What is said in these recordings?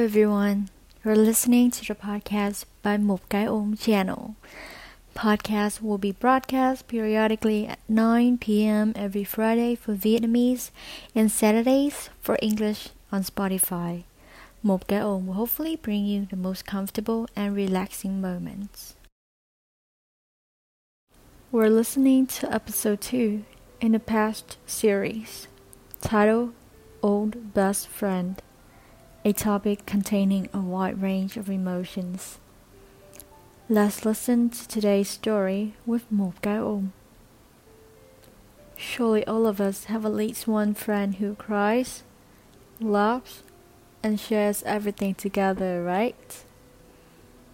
Hello everyone, you're listening to the podcast by Mộp Cái Ông channel. Podcast will be broadcast periodically at 9 p.m. every Friday for Vietnamese and Saturdays for English on Spotify. Mộp Cái Ông will hopefully bring you the most comfortable and relaxing moments. We're listening to episode 2 in the past series, titled Old Best Friend. A topic containing a wide range of emotions. Let's listen to today's story with Mộp Cái Ông. Surely all of us have at least one friend who cries, laughs, and shares everything together, right?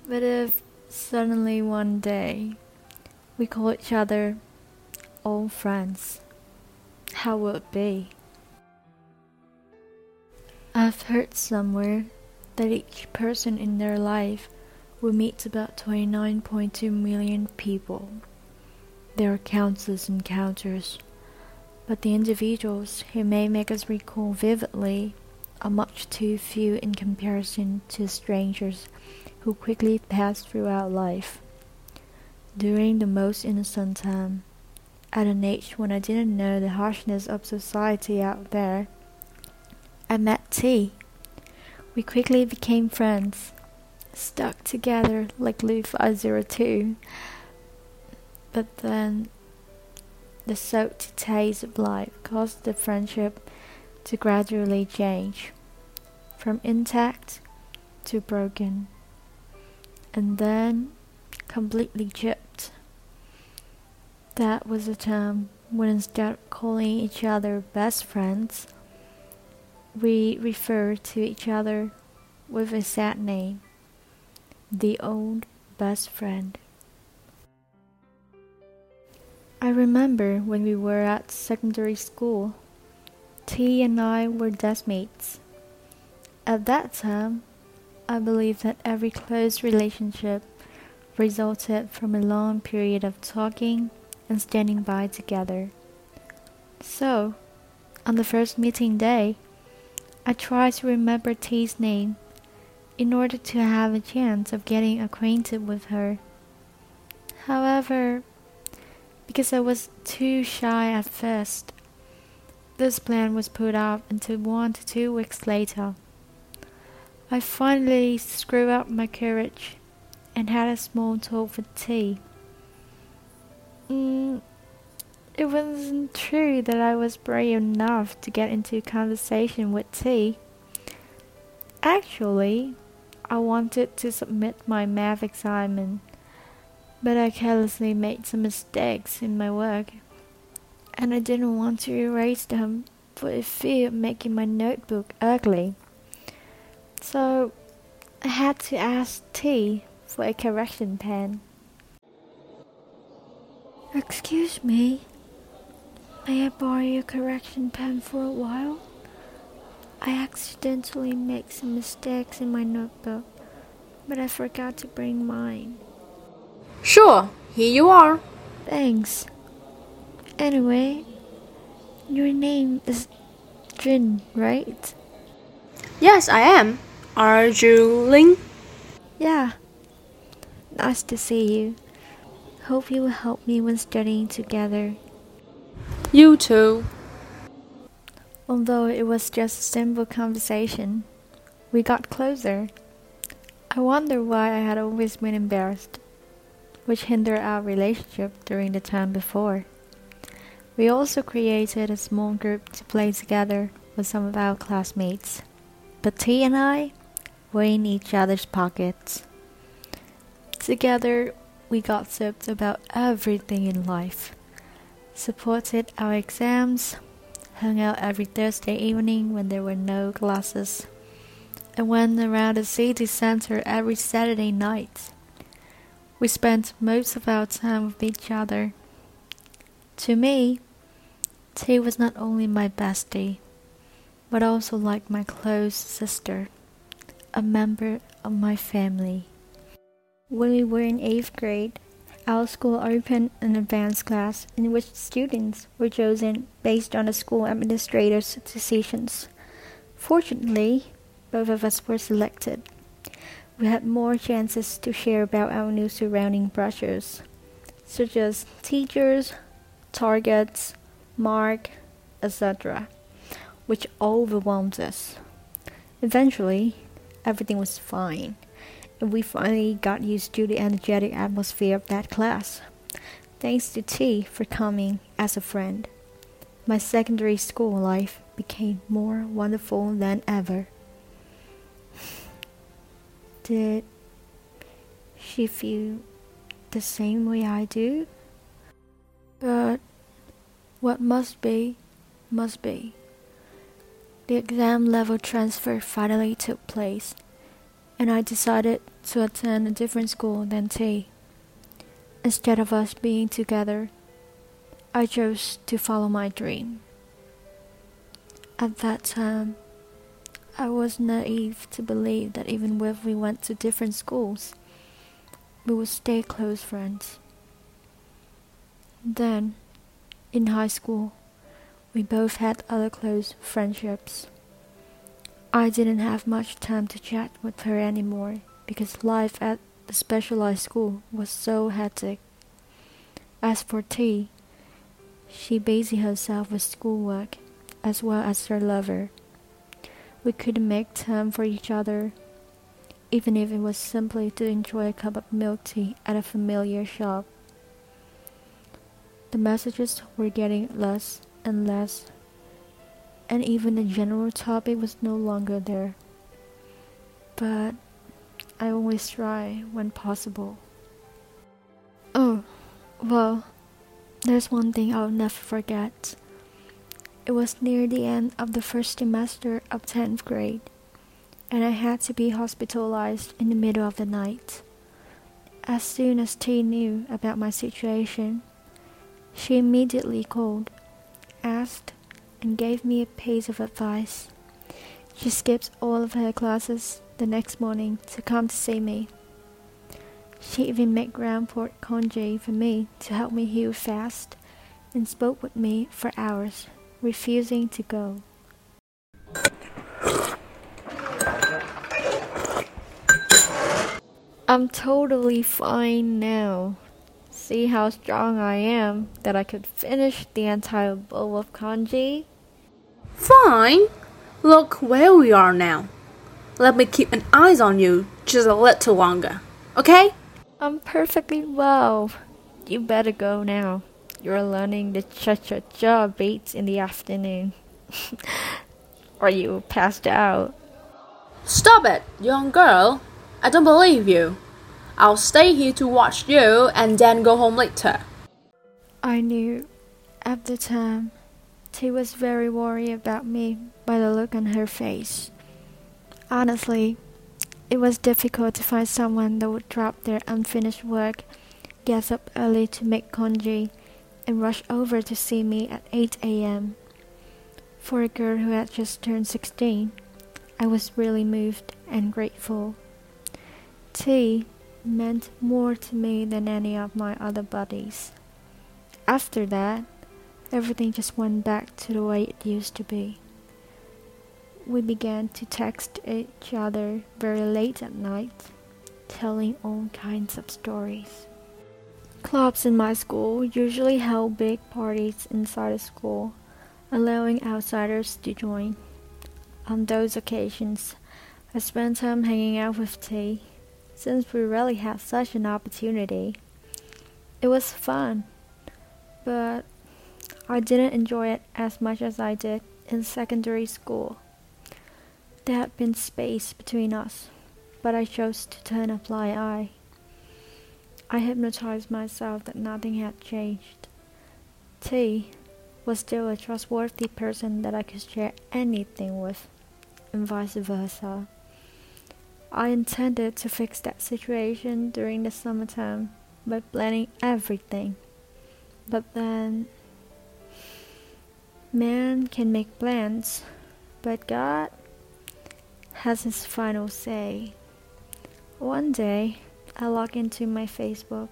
But if suddenly one day we call each other old friends, how will it be? I've heard somewhere that each person in their life will meet about 29.2 million people. There are countless encounters, but the individuals who may make us recall vividly are much too few in comparison to strangers who quickly pass throughout life. During the most innocent time, at an age when I didn't know the harshness of society out there, I met T. We quickly became friends, stuck together like Blue 502. But then, the salty taste of life caused the friendship to gradually change, from intact to broken, and then completely chipped. That was a time when instead of calling each other best friends, we refer to each other with a sad name, the old best friend. I remember when we were at secondary school, T and I were deskmates. At that time, I believed that every close relationship resulted from a long period of talking and standing by together. So, on the first meeting day, I tried to remember T's name in order to have a chance of getting acquainted with her. However, because I was too shy at first, this plan was put off until 1 to 2 weeks later. I finally screwed up my courage and had a small talk with T. It wasn't true that I was brave enough to get into conversation with T. Actually, I wanted to submit my math assignment, but I carelessly made some mistakes in my work, and I didn't want to erase them for the fear of making my notebook ugly. So, I had to ask T for a correction pen. Excuse me. May I borrow your correction pen for a while? I accidentally made some mistakes in my notebook, but I forgot to bring mine. Sure, here you are. Thanks. Anyway, your name is Jin, right? Yes, I am. Are you Ling? Yeah. Nice to see you. Hope you will help me when studying together. You too. Although it was just a simple conversation, we got closer. I wonder why I had always been embarrassed, which hindered our relationship during the time before. We also created a small group to play together with some of our classmates, but T and I were in each other's pockets. Together, we gossiped about everything in life. Supported our exams, hung out every Thursday evening when there were no classes, and went around the city center every Saturday night. We spent most of our time with each other. To me, T was not only my bestie, but also like my close sister, a member of my family. When we were in 8th grade, our school opened an advanced class in which students were chosen based on the school administrator's decisions. Fortunately, Both of us were selected. We had more chances to hear about our new surrounding pressures, such as teachers, targets, mark, etc., which overwhelmed us. Eventually, everything was fine, and we finally got used to the energetic atmosphere of that class. Thanks to T for coming as a friend. My secondary school life became more wonderful than ever. Did she feel the same way I do? But what must be, must be. The exam level transfer finally took place, and I decided to attend a different school than T. Instead of us being together, I chose to follow my dream. At that time, I was naive to believe that even if we went to different schools, we would stay close friends. Then, in high school, we both had other close friendships. I didn't have much time to chat with her anymore because life at the specialized school was so hectic. As for T, she busied herself with schoolwork as well as her lover. We couldn't make time for each other, even if it was simply to enjoy a cup of milk tea at a familiar shop. The messages were getting less and less, and even the general topic was no longer there. But I always try when possible. Oh, well, there's one thing I'll never forget. It was near the end of the first semester of 10th grade, and I had to be hospitalized in the middle of the night. As soon as T knew about my situation, she immediately called, asked, and gave me a piece of advice. She skipped all of her classes the next morning to come to see me. She even made ground port congee for me to help me heal fast and spoke with me for hours, refusing to go. I'm totally fine now. See how strong I am that I could finish the entire bowl of congee? Fine. Look where we are now. Let me keep an eye on you just a little longer, okay? I'm perfectly well. You better go now. You're learning the cha-cha-cha beats in the afternoon. Or you passed out. Stop it, young girl. I don't believe you. I'll stay here to watch you and then go home later. I knew at the time T was very worried about me by the look on her face. Honestly, it was difficult to find someone that would drop their unfinished work, get up early to make congee, and rush over to see me at 8 a.m. For a girl who had just turned 16, I was really moved and grateful. T meant more to me than any of my other buddies. After that, everything just went back to the way it used to be. We began to text each other very late at night, telling all kinds of stories. Clubs in my school usually held big parties inside the school, allowing outsiders to join. On those occasions, I spent time hanging out with T, since we rarely had such an opportunity. It was fun, but I didn't enjoy it as much as I did in secondary school. There had been space between us, but I chose to turn a blind eye. I hypnotized myself that nothing had changed. T was still a trustworthy person that I could share anything with, and vice versa. I intended to fix that situation during the summertime by planning everything. But then, man can make plans, but God has his final say. One day, I logged into my Facebook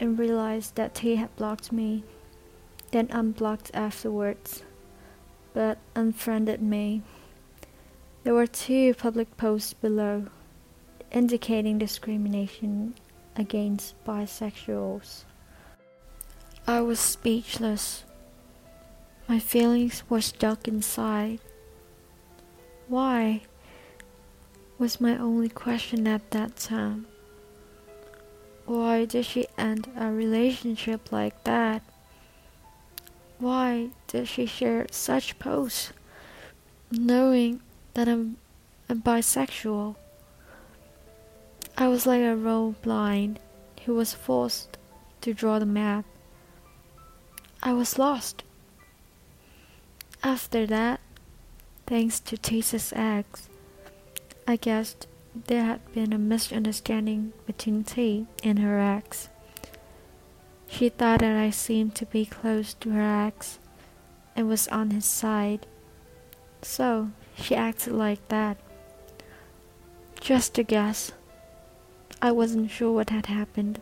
and realized that T had blocked me, then unblocked afterwards, but unfriended me. There were two public posts below indicating discrimination against bisexuals. I was speechless. My feelings were stuck inside. Why? Was my only question at that time. Why did she end a relationship like that? Why did she share such posts, knowing that I'm a bisexual? I was like a road blind who was forced to draw the map. I was lost. After that, thanks to Teaser's ex, I guessed there had been a misunderstanding between T and her ex. She thought that I seemed to be close to her ex and was on his side, so she acted like that. Just a guess. I wasn't sure what had happened.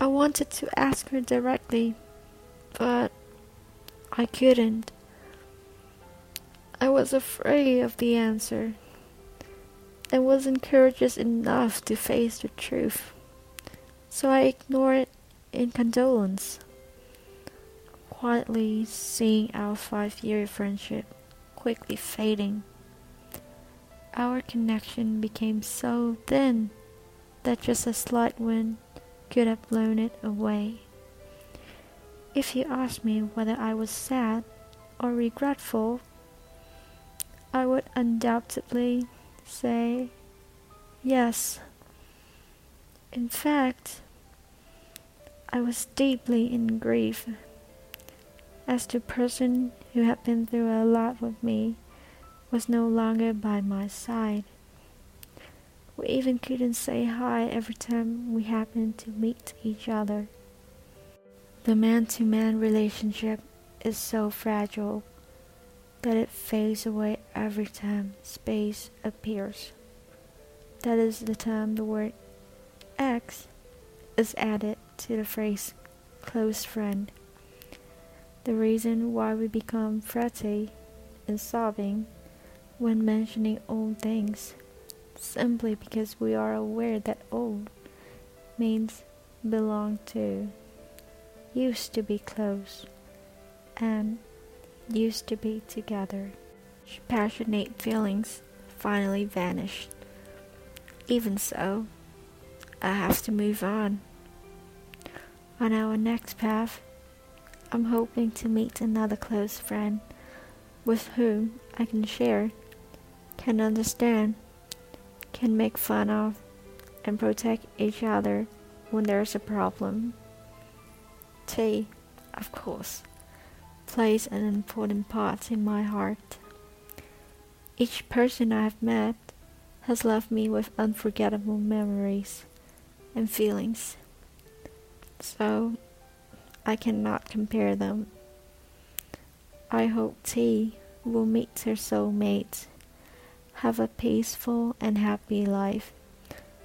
I wanted to ask her directly, but I couldn't. I was afraid of the answer. I wasn't courageous enough to face the truth, so I ignored it in condolence, quietly seeing our 5-year friendship quickly fading. Our connection became so thin that just a slight wind could have blown it away. If you asked me whether I was sad or regretful, I would undoubtedly say yes. In fact, I was deeply in grief. As the person who had been through a lot with me was no longer by my side. We even couldn't say hi every time we happened to meet each other. The man-to-man relationship is so fragile that it fades away every time space appears. That is the time the word ex is added to the phrase close friend. The reason why we become fretty and sobbing when mentioning old things, simply because we are aware that old means belong to, used to be close, and used to be together. Passionate feelings finally vanished. Even so, I have to move on. On our next path, I'm hoping to meet another close friend with whom I can share, can understand, can make fun of, and protect each other when there's a problem. T, of course, plays an important part in my heart. Each person I have met has left me with unforgettable memories and feelings, so I cannot compare them. I hope T will meet her soulmate, have a peaceful and happy life,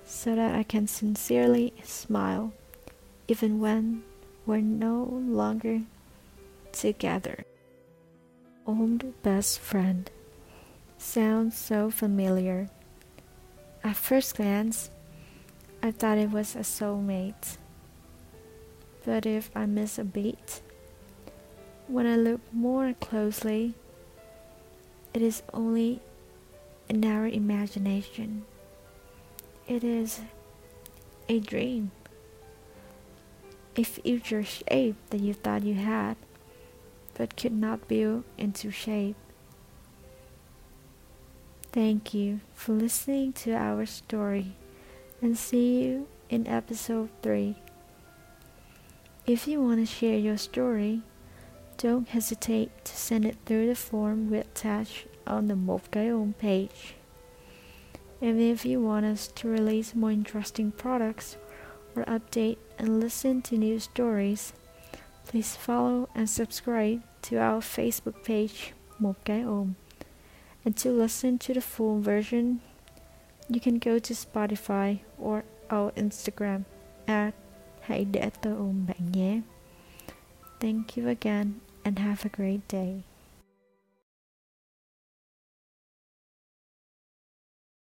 so that I can sincerely smile, even when we're no longer together. Old best friend sounds so familiar. At first glance, I thought it was a soulmate. But if I miss a beat, when I look more closely, it is only in our imagination. It is a dream, a future shape that you thought you had, but could not build into shape. Thank you for listening to our story, and see you in episode 3. If you want to share your story, don't hesitate to send it through the form we attach on the Mộp Cái Ông page. And if you want us to release more interesting products or update and listen to new stories, please follow and subscribe to our Facebook page, Mộp Cái Ông. And to listen to the full version, you can go to Spotify or our Instagram at Hãy Để Tôi Ôm Bạn Nhé. Thank you again and have a great day.